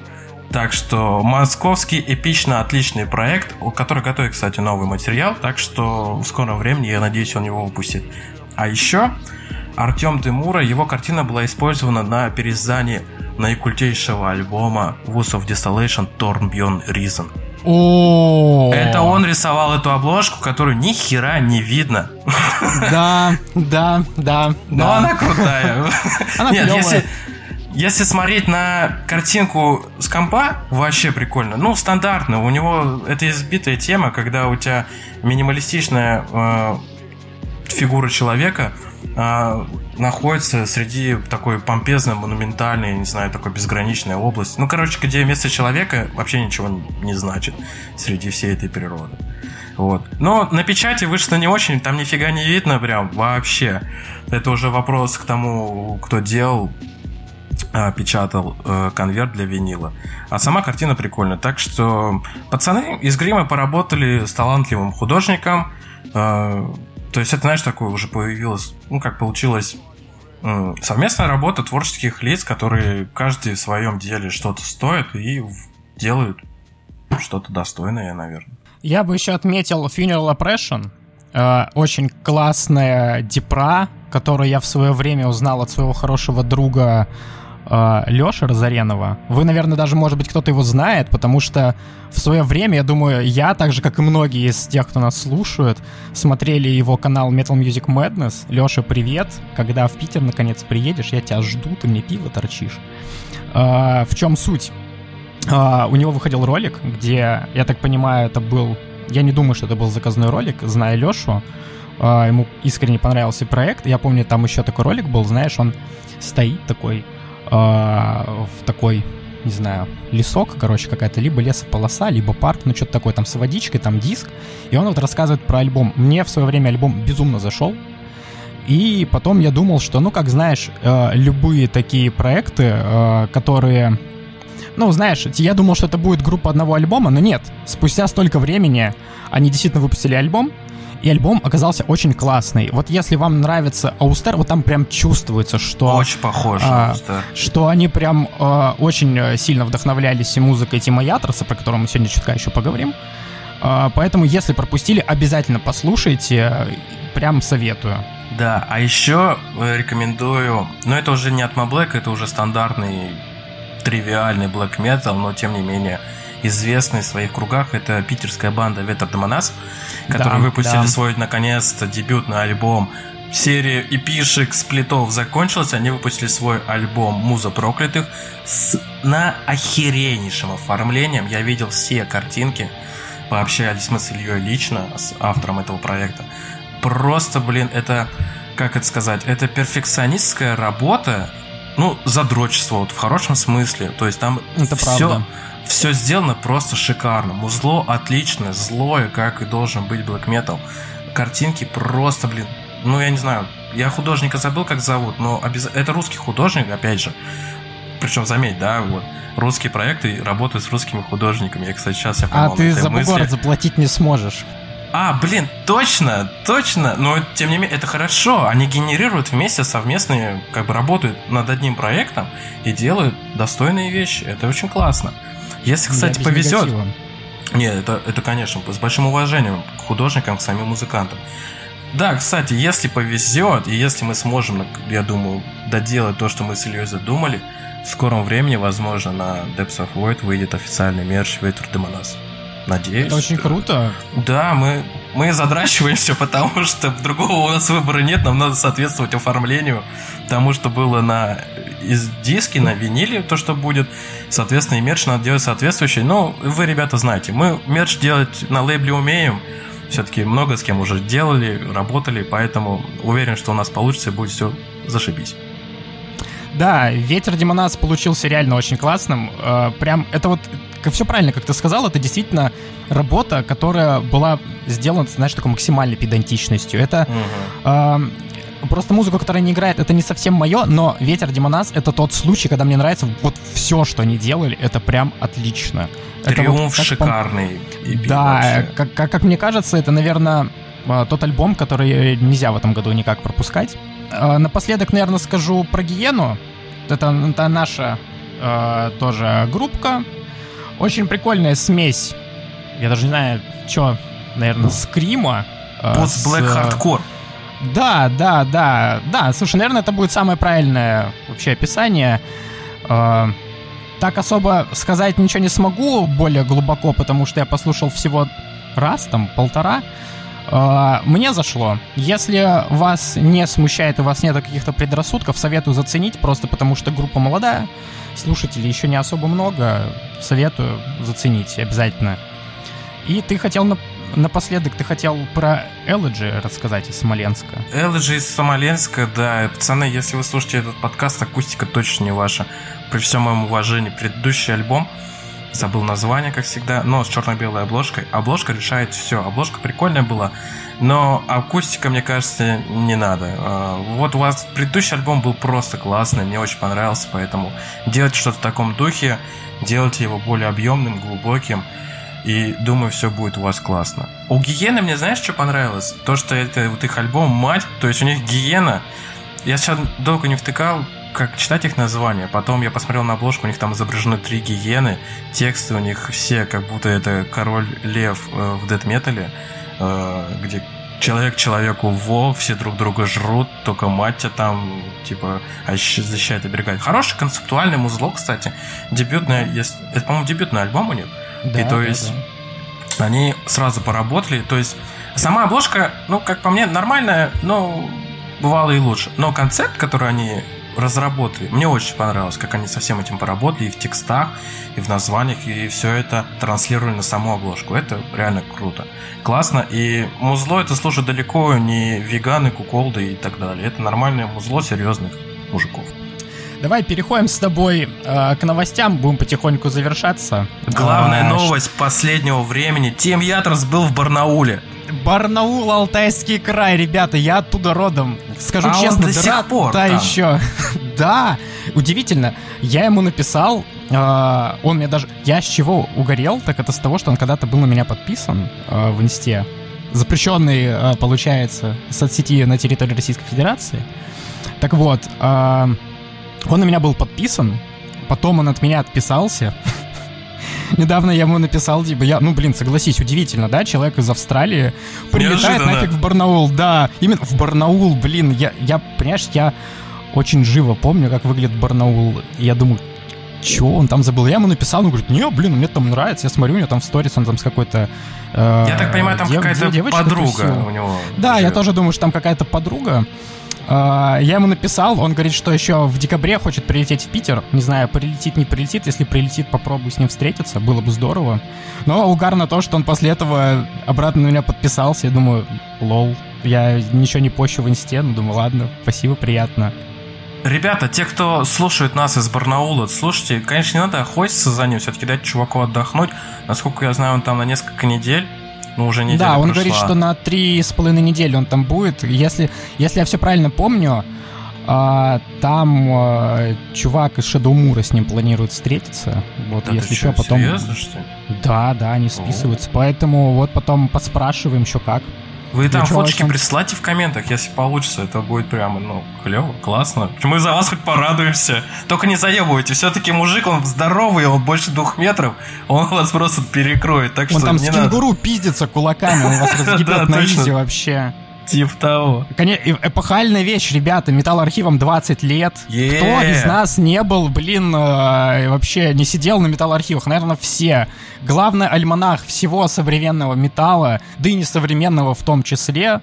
Так что московский эпично отличный проект, который готовит, кстати, новый материал, так что в скором времени, я надеюсь, он его выпустит. А еще Артём Демура, его картина была использована на переиздании наикультейшего альбома Woods of Desolation Torn Beyond Reason. Это он рисовал эту обложку, которую ни хера не видно. Да. Но она крутая. Она клевая. Если смотреть на картинку с компа, вообще прикольно. Ну, стандартно. У него это избитая тема, когда у тебя минималистичная фигура человека находится среди такой помпезной, монументальной, не знаю, такой безграничной области. Ну, короче, где место человека вообще ничего не значит среди всей этой природы. Вот. Но на печати вышло не очень, там нифига не видно прям вообще. Это уже вопрос к тому, кто делал, печатал конверт для винила. А сама картина прикольная. Так что пацаны из Гриммы поработали с талантливым художником. То есть это, знаешь, такое уже появилось, ну, как получилось, совместная работа творческих лиц, которые каждый в своем деле что-то стоит и делают что-то достойное, наверное. Я бы еще отметил Funeral Oppression. Очень классная депра, которую я в свое время узнал от своего хорошего друга Лёши Разоренова. Вы, наверное, даже, может быть, кто-то его знает, потому что в свое время, я думаю, я, так же, как и многие из тех, кто нас слушает, смотрели его канал Metal Music Madness. Лёша, привет! Когда в Питер, наконец, приедешь, я тебя жду, ты мне пиво торчишь. В чем суть? У него выходил ролик, где, я так понимаю, это был... Я не думаю, что это был заказной ролик, зная Лёшу. Ему искренне понравился проект. Я помню, там еще такой ролик был, знаешь, он стоит такой... в такой, не знаю, лесок, короче, какая-то либо лесополоса, либо парк, ну что-то такое, там с водичкой, там диск, и он вот рассказывает про альбом. Мне в свое время альбом безумно зашел, и потом я думал, что, ну, как знаешь, любые такие проекты, которые, ну, знаешь, я думал, что это будет группа одного альбома, но нет, спустя столько времени они действительно выпустили альбом, и альбом оказался очень классный. Вот если вам нравится Аустер, вот там прям чувствуется, что... Очень похоже на Аустер. Что они прям очень сильно вдохновлялись и музыкой Тима Ятроса, про которую мы сегодня чутка еще поговорим. Поэтому, если пропустили, обязательно послушайте, прям советую. Да, а еще рекомендую, но это уже не атмоблэк, это уже стандартный, тривиальный black metal, но тем не менее известный в своих кругах, это питерская банда Ветер Демонас, которые выпустили свой, наконец-то, дебютный альбом. Серия эпишек, сплитов закончилась, они выпустили свой альбом «Муза проклятых» с охереннейшим оформлением. Я видел все картинки, пообщались мы с Ильей лично, с автором этого проекта. Просто, блин, это, как это сказать, это перфекционистская работа, ну, задрочество, вот в хорошем смысле, то есть там это все сделано просто шикарно, музло отличное, злое, как и должен быть black metal, картинки просто, блин, ну, я не знаю, я художника забыл, как зовут, но это русский художник, опять же, причем, заметь, да, вот, русские проекты работают с русскими художниками, я, кстати, сейчас поймал на этой мысли. А ты за бугор заплатить не сможешь. А, блин, точно, но тем не менее это хорошо, они генерируют вместе совместные, как бы работают над одним проектом и делают достойные вещи, это очень классно. Если, кстати, повезет, нет, это, конечно, с большим уважением к художникам, к самим музыкантам. Да, кстати, если повезет, и если мы сможем, я думаю, доделать то, что мы с Ильей задумали, в скором времени, возможно, на Depths of Void выйдет официальный мерч Ветер Демонас. Надеюсь. Это очень круто. Да, мы задрачиваемся, потому что другого у нас выбора нет. Нам надо соответствовать оформлению тому, что было на диске, на виниле, то, что будет. Соответственно, и мерч надо делать соответствующий. Но вы, ребята, знаете, мы мерч делать на лейбле умеем. Все-таки много с кем уже делали, работали, поэтому уверен, что у нас получится и будет все зашибись. Да, Ветер Демонас получился реально очень классным. Прям это вот... Все правильно, как ты сказал, это действительно работа, которая была сделана, знаешь, такой максимальной педантичностью. Это просто музыка, которая не играет, это не совсем мое, но Ветер Демонас — это тот случай, когда мне нравится вот все, что они делали, это прям отлично. Триумф вот, шикарный. Да, как мне кажется, это, наверное, тот альбом, который нельзя в этом году никак пропускать. Напоследок, наверное, скажу про Гиену. Это наша тоже группка. Очень прикольная смесь. Я даже не знаю, что, наверное, скрима. Пост-блэк хардкор. Да, слушай, наверное, это будет самое правильное вообще описание. Так особо сказать ничего не смогу более глубоко, потому что я послушал всего раз, там, полтора. Мне зашло. Если вас не смущает и у вас нет каких-то предрассудков, советую заценить, просто потому что группа молодая, слушателей еще не особо много, советую заценить обязательно. И ты хотел напоследок, ты хотел про Элоджи рассказать из Смоленска. Элоджи из Смоленска, да. Пацаны, если вы слушаете этот подкаст, акустика точно не ваша. При всем моем уважении, предыдущий альбом, забыл название, как всегда, но с черно-белой обложкой. Обложка решает все. Обложка прикольная была, но акустика, мне кажется, не надо. Вот у вас предыдущий альбом был просто классный, мне очень понравился, поэтому делайте что-то в таком духе, делайте его более объемным, глубоким, и, думаю, все будет у вас классно. У Гиены мне, знаешь, что понравилось? То, что это вот их альбом «Мать», то есть у них Гиена. Я сейчас долго не втыкал, как читать их название. Потом я посмотрел на обложку, у них там изображены 3 гиены. Тексты у них все, как будто это король лев в дэт-метале, где человек человеку во, все друг друга жрут, только мать там, типа, защищает, оберегает. Хороший концептуальный музло, кстати. Дебютный, это, по-моему, дебютный альбом у них. Да, и то есть они сразу поработали. То есть сама обложка, ну, как по мне, нормальная, но бывало и лучше. Но концепт, который они разработали. Мне очень понравилось, как они со всем этим поработали, и в текстах, и в названиях, и все это транслировали на саму обложку. Это реально круто. Классно. И музло это слушают далеко не веганы, куколды и так далее. Это нормальное музло серьезных мужиков. Давай переходим с тобой к новостям. Будем потихоньку завершаться. Главная новость последнего времени. Тим Ятрос был в Барнауле. Барнаул, Алтайский край, ребята, я оттуда родом. Скажу честно, до сих пор та еще. Да, удивительно. Я ему написал, он мне даже... Я с чего угорел, так это с того, что он когда-то был на меня подписан в инсте. запрещенный, получается, соцсети на территории Российской Федерации. Так вот, он на меня был подписан, потом он от меня отписался. Недавно я ему написал, типа, согласись, удивительно, да, человек из Австралии прилетает нафиг в Барнаул, да, именно в Барнаул, я очень живо помню, как выглядит Барнаул, и я думаю, чё он там забыл? Я ему написал, он говорит, мне там нравится, я смотрю, у него там в сторис, он там с какой-то... я так понимаю, там какая-то подруга у него. Да, я тоже думаю, что там какая-то подруга. Я ему написал, он говорит, что еще в декабре хочет прилететь в Питер. Не знаю, прилетит, не прилетит. Если прилетит, попробую с ним встретиться, было бы здорово. Но угарно то, что он после этого обратно на меня подписался. Я думаю, лол, я ничего не пощу в инсте, но думаю, ладно, спасибо, приятно. Ребята, те, кто слушает нас из Барнаула, слушайте, конечно, не надо охотиться за ним, все-таки дать чуваку отдохнуть. Насколько я знаю, он там на несколько недель. Ну, уже неделя прошла. Да, он говорит, что на 3,5 недели он там будет. Если я все правильно помню, там чувак из Шадоумура с ним планирует встретиться. Вот, да, если что, потом... Серьезно, что ли? Да, они списываются. Поэтому вот потом поспрашиваем еще как. Вы там фоточки присылайте в комментах, если получится. Это будет прямо, клево, классно. Мы за вас хоть порадуемся. Только не заебывайте. Все-таки мужик, он здоровый, он больше 2 метров. Он вас просто перекроет. Так он что там с кенгуру надо. Пиздится кулаками, он вас разъебет на изи вообще. Типа того. Конечно, эпохальная вещь, ребята. Металлоархивам 20 лет. Yeah. Кто из нас не был, вообще не сидел на металлоархивах? Наверное, все. Главный альманах всего современного металла, да и несовременного в том числе.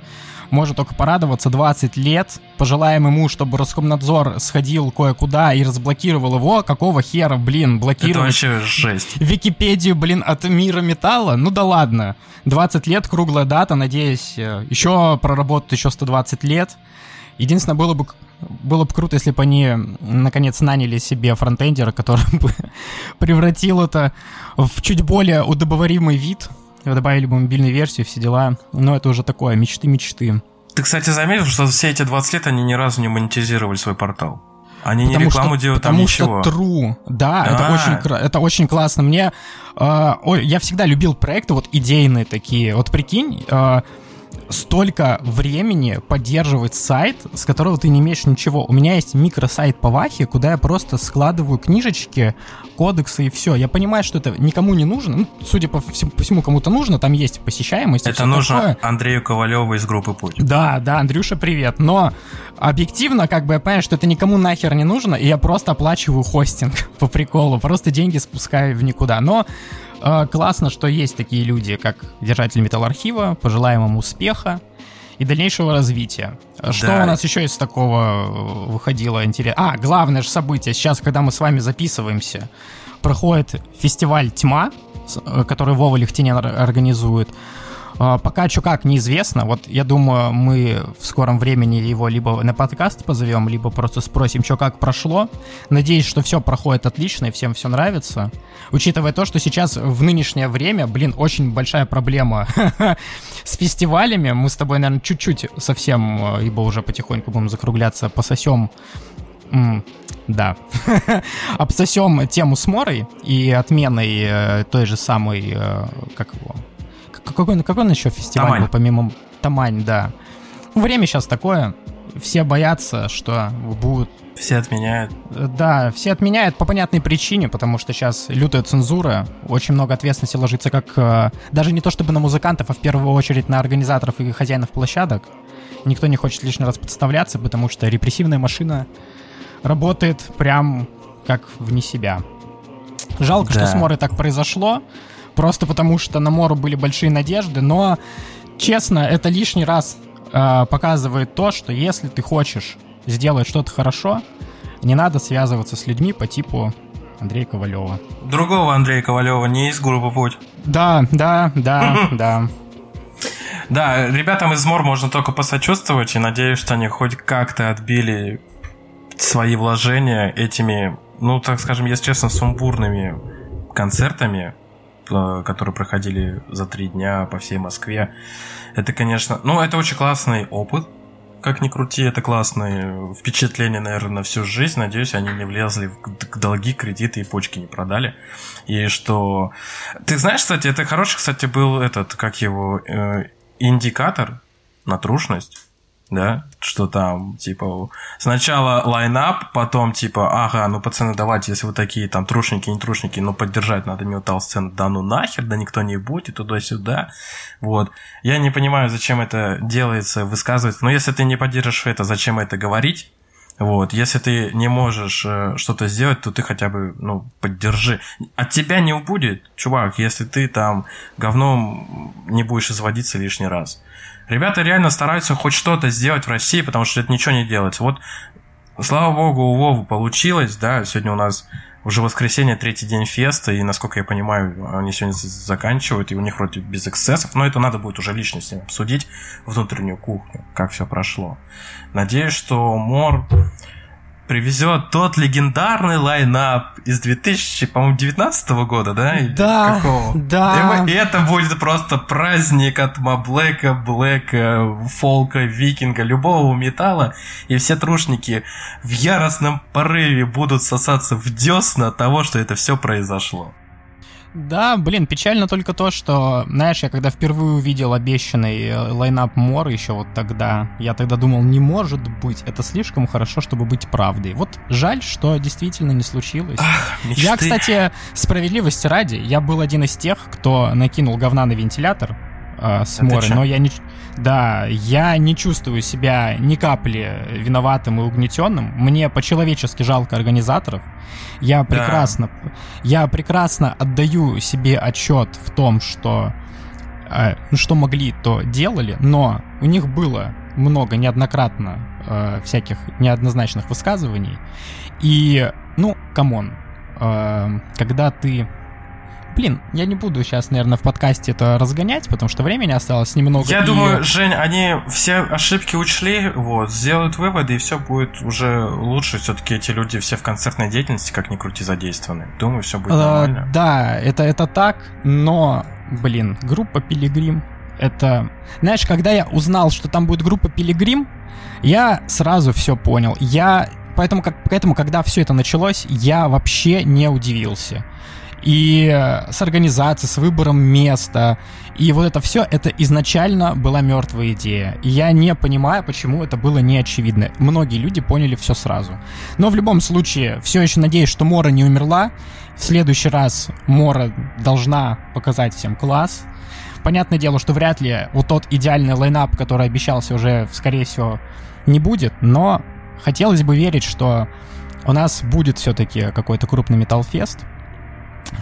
Может только порадоваться, 20 лет. Пожелаем ему, чтобы Роскомнадзор сходил кое-куда и разблокировал его. Какого хера, блокировать? Это вообще жесть. Википедию, от мира металла? Ну да ладно. 20 лет, круглая дата, надеюсь, еще проработают еще 120 лет. Единственное, было бы круто, если бы они, наконец, наняли себе фронтендера, который бы превратил это в чуть более удобоваримый вид. Добавили бы мобильную версию, все дела. Но это уже такое, мечты. Ты, кстати, заметил, что все эти 20 лет они ни разу не монетизировали свой портал. Они не рекламу делают, там ничего. Потому что true, да, это очень классно. Я всегда любил проекты вот идейные такие. Вот прикинь, столько времени поддерживать сайт, с которого ты не имеешь ничего. У меня есть микросайт по Вахе, куда я просто складываю книжечки, кодексы и все. Я понимаю, что это никому не нужно. Судя по всему, кому-то нужно. Там есть посещаемость. Это нужно такое. Андрею Ковалеву из группы «Путь». Да, Андрюша, привет. Но объективно, я понимаю, что это никому нахер не нужно, и я просто оплачиваю хостинг по приколу. Просто деньги спускаю в никуда. Но... классно, что есть такие люди, как держатель металлоархива. Пожелаем им успеха и дальнейшего развития. Что у нас еще из такого выходило интересно? Главное же событие. Сейчас, когда мы с вами записываемся, проходит фестиваль «Тьма», который Вова Лехтинин организует. Пока что как, неизвестно. Вот я думаю, мы в скором времени его либо на подкаст позовем, либо просто спросим, что как прошло. Надеюсь, что все проходит отлично и всем все нравится. Учитывая то, что сейчас в нынешнее время, очень большая проблема с фестивалями. Мы с тобой, наверное, чуть-чуть совсем, ибо уже потихоньку будем закругляться, пососем... Да. Обсосем тему с Морой и отменой той же самой... Какой он еще фестиваль Тамань был, помимо Тамань, да. Время сейчас такое. Все боятся, что будут... Все отменяют. Да, все отменяют по понятной причине, потому что сейчас лютая цензура. Очень много ответственности ложится как... Даже не то чтобы на музыкантов, а в первую очередь на организаторов и хозяинов площадок. Никто не хочет лишний раз подставляться, потому что репрессивная машина работает прям как вне себя. Жалко, что с Морой так произошло. Просто потому, что на Мору были большие надежды, но, честно, это лишний раз показывает то, что если ты хочешь сделать что-то хорошо, не надо связываться с людьми по типу Андрея Ковалева. Другого Андрея Ковалева, не из группы «Путь». Да. Да, ребятам из Мор можно только посочувствовать, и надеюсь, что они хоть как-то отбили свои вложения этими, так скажем, если честно, сумбурными концертами, которые проходили за 3 дня по всей Москве. Это, конечно... это очень классный опыт, как ни крути. Это классные впечатления, наверное, на всю жизнь. Надеюсь, они не влезли в долги, кредиты и почки не продали. И что... Ты знаешь, кстати, это хороший, был этот, как его... индикатор на трушность, да, что там, типа, сначала лайнап, потом, типа, ага, ну, пацаны, давайте, если вы такие, там, трушники, не трушники, ну, поддержать надо метал-сцену, да ну нахер, да никто не будет, и туда-сюда, вот. Я не понимаю, зачем это делается, высказывается, но если ты не поддержишь это, зачем это говорить? Вот, если ты не можешь что-то сделать, то ты хотя бы, ну, поддержи. От тебя не убудет, чувак, если ты там говном не будешь изводиться лишний раз. Ребята реально стараются хоть что-то сделать в России, потому что это ничего не делается. Вот, слава богу, у Вовы получилось, да, сегодня у нас уже воскресенье, третий день феста, и, насколько я понимаю, они сегодня заканчивают, и у них вроде без эксцессов, но это надо будет уже лично с ним обсудить, внутреннюю кухню, как все прошло. Надеюсь, что Мор привезет тот легендарный лайнап из 2019 года, да? Или да, какого? Да. И это будет просто праздник от Маблэка, Блэка, Фолка, Викинга, любого металла. И все трушники в яростном порыве будут сосаться в десна от того, что это все произошло. Да, блин, печально только то, что, знаешь, я когда впервые увидел обещанный лайнап Мор еще вот тогда, я тогда думал, не может быть, это слишком хорошо, чтобы быть правдой. Вот жаль, что действительно не случилось. Ах, мечты. Я, кстати, справедливости ради, я был один из тех, кто накинул говна на вентилятор с Морой, но я не... Да, я не чувствую себя ни капли виноватым и угнетенным. Мне по-человечески жалко организаторов. Я прекрасно отдаю себе отчет в том, что что могли, то делали, но у них было много неоднократно всяких неоднозначных высказываний. И, ну, камон, когда ты... Блин, я не буду сейчас, наверное, в подкасте это разгонять, потому что времени осталось немного. Я думаю, Жень, они все ошибки учли, вот, сделают выводы, и все будет уже лучше. Все-таки эти люди все в концертной деятельности, как ни крути, задействованы. Думаю, все будет нормально. Да, это так, но, блин, группа Пилигрим, это... Знаешь, когда я узнал, что там будет группа Пилигрим, я сразу все понял. Поэтому, когда все это началось, я вообще не удивился. И с организацией, с выбором места. И вот это все, это изначально была мертвая идея. И я не понимаю, почему это было не очевидно. Многие люди поняли все сразу. Но в любом случае, все еще надеюсь, что Мора не умерла. В следующий раз Мора должна показать всем класс. Понятное дело, что вряд ли вот тот идеальный лайнап, который обещался, уже, скорее всего, не будет. Но хотелось бы верить, что у нас будет все-таки какой-то крупный металл-фест.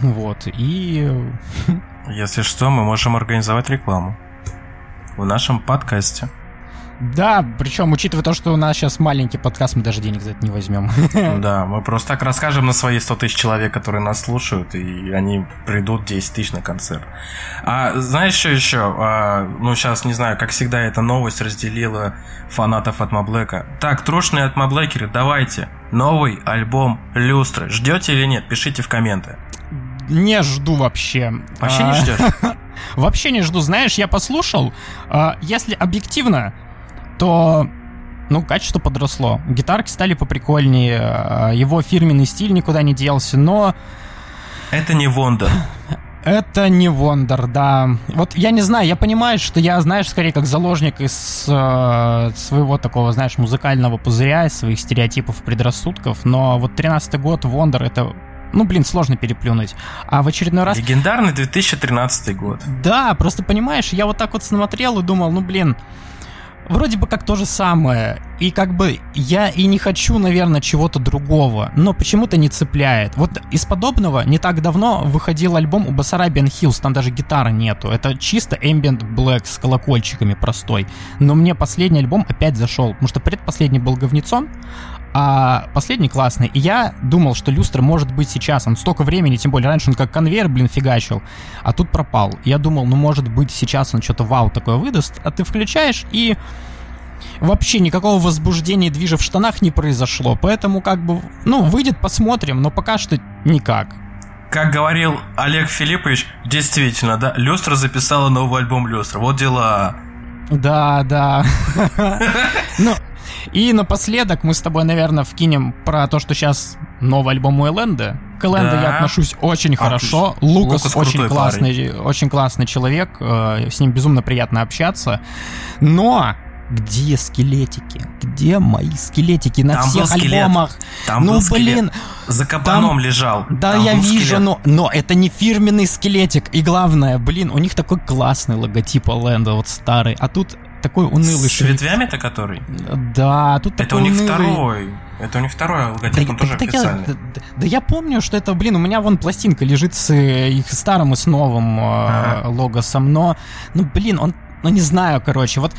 Вот, и... Если что, мы можем организовать рекламу в нашем подкасте. Да, причем, учитывая то, что у нас сейчас маленький подкаст, мы даже денег за это не возьмем. Да, мы просто так расскажем на свои 100 тысяч человек, которые нас слушают, и они придут 10 тысяч на концерт. А знаешь, что еще? Ну, сейчас, не знаю, как всегда, эта новость разделила фанатов от Маблэка. Так, трушные от Маблэкеры, давайте, новый альбом Люстры. Ждете или нет? Пишите в комменты. Не жду вообще. Вообще не ждешь? Вообще не жду. Знаешь, я послушал. Если объективно, то, ну, качество подросло. Гитарки стали поприкольнее. Его фирменный стиль никуда не делся, но... Это не Вондер. Это не Вондер, да. Вот я не знаю, я понимаю, что я, знаешь, скорее как заложник из своего такого, знаешь, музыкального пузыря, из своих стереотипов и предрассудков, но вот 13-й год Вондер — это... Ну, блин, сложно переплюнуть. А в очередной раз... Легендарный 2013 год. Да, просто понимаешь, я вот так вот смотрел и думал, ну, блин, вроде бы как то же самое. И как бы я и не хочу, наверное, чего-то другого, но почему-то не цепляет. Вот из подобного не так давно выходил альбом у Басарабиан Хиллс, там даже гитары нету. Это чисто ambient black с колокольчиками простой. Но мне последний альбом опять зашел, потому что предпоследний был говнецом, а последний классный. И я думал, что Люстра может быть сейчас. Он столько времени, тем более раньше он как конвейер, блин, фигачил, а тут пропал. Я думал, ну может быть сейчас он что-то вау такое выдаст, а ты включаешь и... Вообще никакого возбуждения движа в штанах не произошло, поэтому как бы, ну, выйдет, посмотрим, но пока что никак. Как говорил Олег Филиппович, действительно, да, Люстра записала новый альбом Люстра, вот дела. Да, да. Ну, и напоследок мы с тобой, наверное, вкинем про то, что сейчас но в альбом Уэлленда. К Элленду я отношусь очень хорошо. Лукас очень классный человек. С ним безумно приятно общаться. Но... Где скелетики? Где мои скелетики на там всех альбомах? Там ну, блин, за кабаном там... лежал. Да, там я вижу, но это не фирменный скелетик. И главное, блин, у них такой классный логотип Элленда, вот старый. А тут такой унылый. С ветвями-то который? Да, тут это такой унылый. Это у них второй логотип, да, он тоже официальный. Я помню, что это, блин, у меня вон пластинка лежит с их старым и с новым логосом. Но, не знаю, короче, вот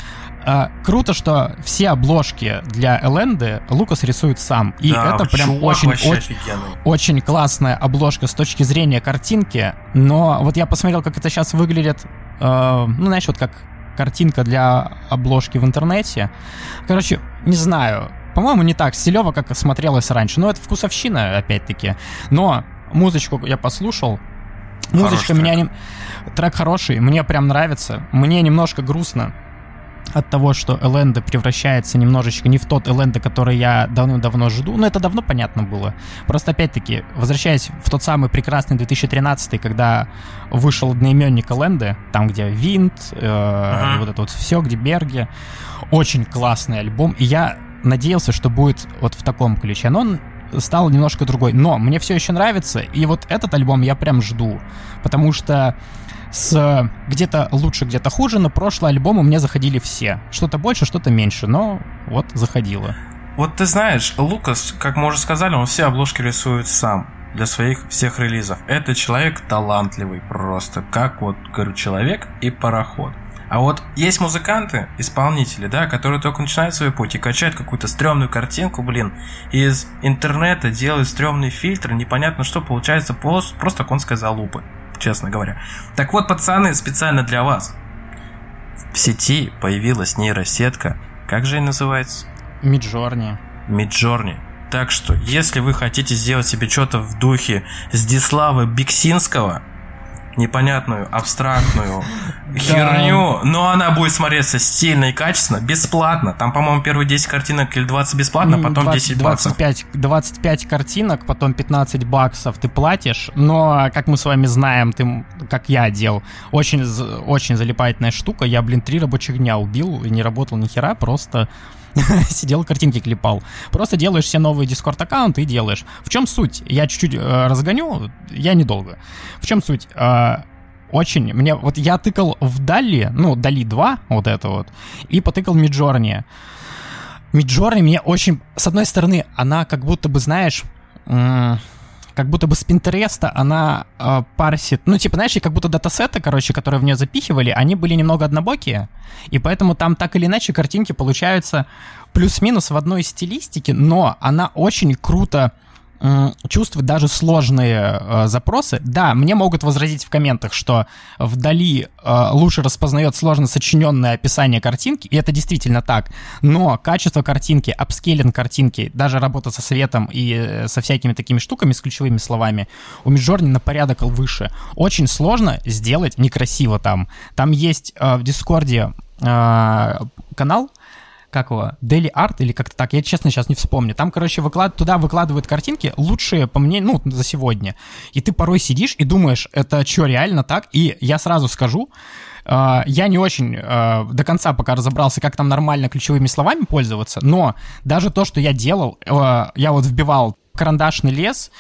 круто, что все обложки для Элленды Лукас рисует сам. И да, это прям очень классная обложка с точки зрения картинки. Но вот я посмотрел, как это сейчас выглядит, знаешь, вот как картинка для обложки в интернете. Короче, не знаю, по-моему, не так стилево, как смотрелось раньше. Но это вкусовщина, опять-таки. Но музычку я послушал. Музычка меня... Трек хороший, мне прям нравится. Мне немножко грустно от того, что Элленда превращается немножечко не в тот Элленда, который я давным-давно жду. Но это давно понятно было. Просто, опять-таки, возвращаясь в тот самый прекрасный 2013-й, когда вышел одноименник Элленды, там, где Винт, вот это вот все, где Берги. Очень классный альбом. И я надеялся, что будет вот в таком ключе. Но он стал немножко другой. Но мне все еще нравится. И вот этот альбом я прям жду. Потому что с где-то лучше, где-то хуже, но прошлые альбомы мне заходили все. Что-то больше, что-то меньше, но вот заходило. Вот ты знаешь, Лукас, как мы уже сказали, он все обложки рисует сам для своих всех релизов. Это человек талантливый просто. Как вот, говорю, человек и пароход. А вот есть музыканты, исполнители, да, которые только начинают свой путь и качают какую-то стрёмную картинку, блин, из интернета делают стрёмный фильтр, непонятно что, получается просто конская залупа, честно говоря. Так вот, пацаны, специально для вас. В сети появилась нейросетка, как же она называется? Midjourney. Так что, если вы хотите сделать себе что-то в духе Здислава Биксинского, непонятную, абстрактную херню, но она будет смотреться стильно и качественно, бесплатно. Там, по-моему, первые 10 картинок или 20 бесплатно, потом 10 баксов. 25 картинок, потом 15 баксов ты платишь, но, как мы с вами знаем, ты, как я делал, очень, очень залипательная штука. Я, 3 рабочих дня убил и не работал ни хера, просто сидел, картинки клепал. Просто делаешь все новые Discord-аккаунты и делаешь. В чем суть? Я чуть-чуть разгоню, я недолго. В чем суть? Очень. Мне вот я тыкал в DALL-E, DALL-E 2, вот это вот, и потыкал Midjourney. Midjourney мне очень... С одной стороны, она как будто бы, знаешь... Как будто бы с Пинтереста она парсит... как будто датасеты, которые в нее запихивали, они были немного однобокие, и поэтому там так или иначе картинки получаются плюс-минус в одной стилистике, но она очень круто чувствует даже сложные запросы. Да, мне могут возразить в комментах, что в DALL-E лучше распознает сложно сочиненное описание картинки, и это действительно так, но качество картинки, апскейлинг картинки, даже работа со светом и со всякими такими штуками, с ключевыми словами, у Midjourney на порядок выше. Очень сложно сделать некрасиво там. Там есть в Дискорде канал, как его, Daily Art или как-то так, я, честно, сейчас не вспомню. Там, туда выкладывают картинки лучшие, по мне, за сегодня. И ты порой сидишь и думаешь, это что, реально так? И я сразу скажу, я не очень до конца пока разобрался, как там нормально ключевыми словами пользоваться, но даже то, что я делал, я вот вбивал карандашный лес,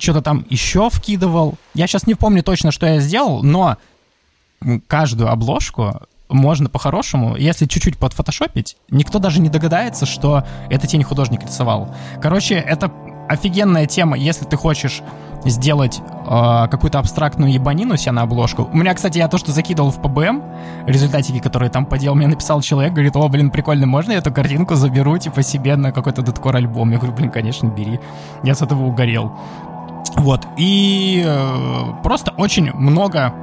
что-то там еще вкидывал. Я сейчас не помню точно, что я сделал, но каждую обложку можно по-хорошему, если чуть-чуть подфотошопить, никто даже не догадается, что это тень художник рисовал. Это офигенная тема, если ты хочешь сделать какую-то абстрактную ебанину у себя на обложку. У меня, кстати, я то, что закидывал в ПАБМ, результатики, которые там по делу, мне написал человек, говорит, прикольно, можно я эту картинку заберу, себе на какой-то дэткор-альбом? Я говорю, конечно, бери. Я с этого угорел. Вот, и просто очень много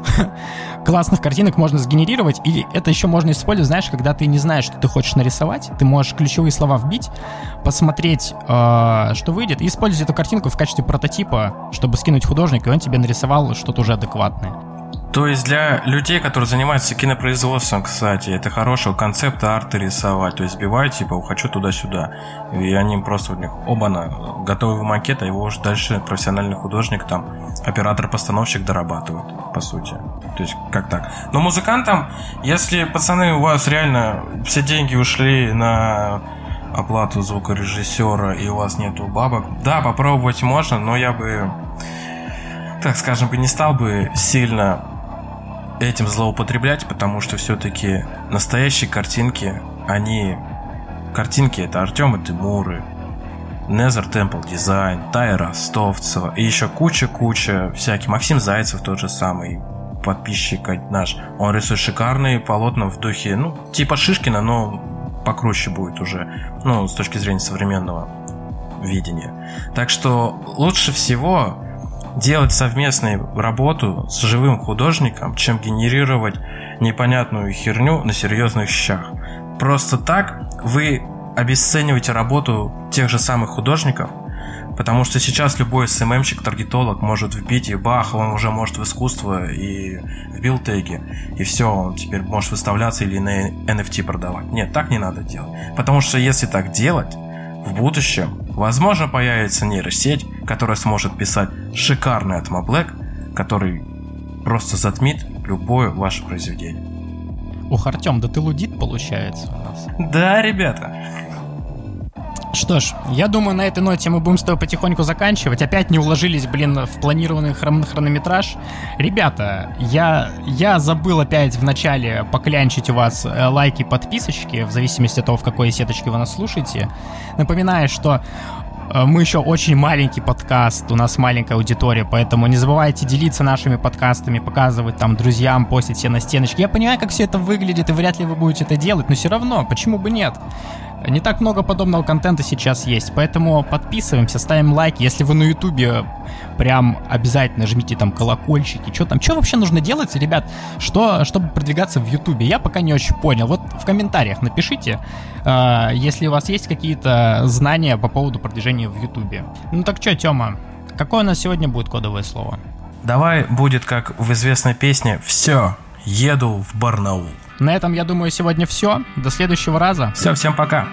классных картинок можно сгенерировать, и это еще можно использовать, знаешь, когда ты не знаешь, что ты хочешь нарисовать, ты можешь ключевые слова вбить, посмотреть, что выйдет, и использовать эту картинку в качестве прототипа, чтобы скинуть художнику, и он тебе нарисовал что-то уже адекватное. То есть для людей, которые занимаются кинопроизводством, кстати, это хорошего концепта арты рисовать. То есть сбивают, типа, хочу туда-сюда. И они просто у них, оба-на, готовый макет, а его уже дальше профессиональный художник, там, оператор-постановщик дорабатывает, по сути. То есть как так. Но музыкантам, если, пацаны, у вас реально все деньги ушли на оплату звукорежиссера и у вас нету бабок, да, попробовать можно, но я бы, так скажем, бы не стал бы сильно этим злоупотреблять, потому что все-таки настоящие картинки, они... Картинки — это Артёма Демуры, Nether Temple Design, Тайра Ростовцева и еще куча-куча всяких. Максим Зайцев тот же самый, подписчик наш. Он рисует шикарные полотна в духе, ну, типа Шишкина, но покруче будет уже, ну, с точки зрения современного видения. Так что лучше всего делать совместную работу с живым художником, чем генерировать непонятную херню на серьезных щах. Просто так вы обесцениваете работу тех же самых художников, потому что сейчас любой СММщик, таргетолог может вбить, и бах, он уже может в искусство и в билд-теги, и все, он теперь может выставляться или на NFT продавать. Нет, так не надо делать. Потому что если так делать, в будущем, возможно, появится нейросеть, которая сможет писать шикарный атмоблэк, который просто затмит любое ваше произведение. Ох, Артём, да ты лудит, получается, у нас. Да, ребята. Что ж, я думаю, на этой ноте мы будем с тобой потихоньку заканчивать. Опять не уложились, блин, в планированный хронометраж. Ребята, я забыл опять в начале поклянчить у вас лайки, подписочки, в зависимости от того, в какой сеточке вы нас слушаете. Напоминаю, что мы еще очень маленький подкаст, у нас маленькая аудитория, поэтому не забывайте делиться нашими подкастами, показывать там друзьям, постить все на стеночке. Я понимаю, как все это выглядит, и вряд ли вы будете это делать, но все равно, почему бы нет? Не так много подобного контента сейчас есть, поэтому подписываемся, ставим лайки. Если вы на ютубе, прям обязательно жмите там колокольчики. Что там, что вообще нужно делать, ребят, чтобы продвигаться в ютубе? Я пока не очень понял. Вот в комментариях напишите, если у вас есть какие-то знания по поводу продвижения в ютубе. Ну так что, Тёма, какое у нас сегодня будет кодовое слово? Давай будет, как в известной песне, «Все, еду в Барнаул». На этом, я думаю, сегодня все. До следующего раза. Все, всем пока.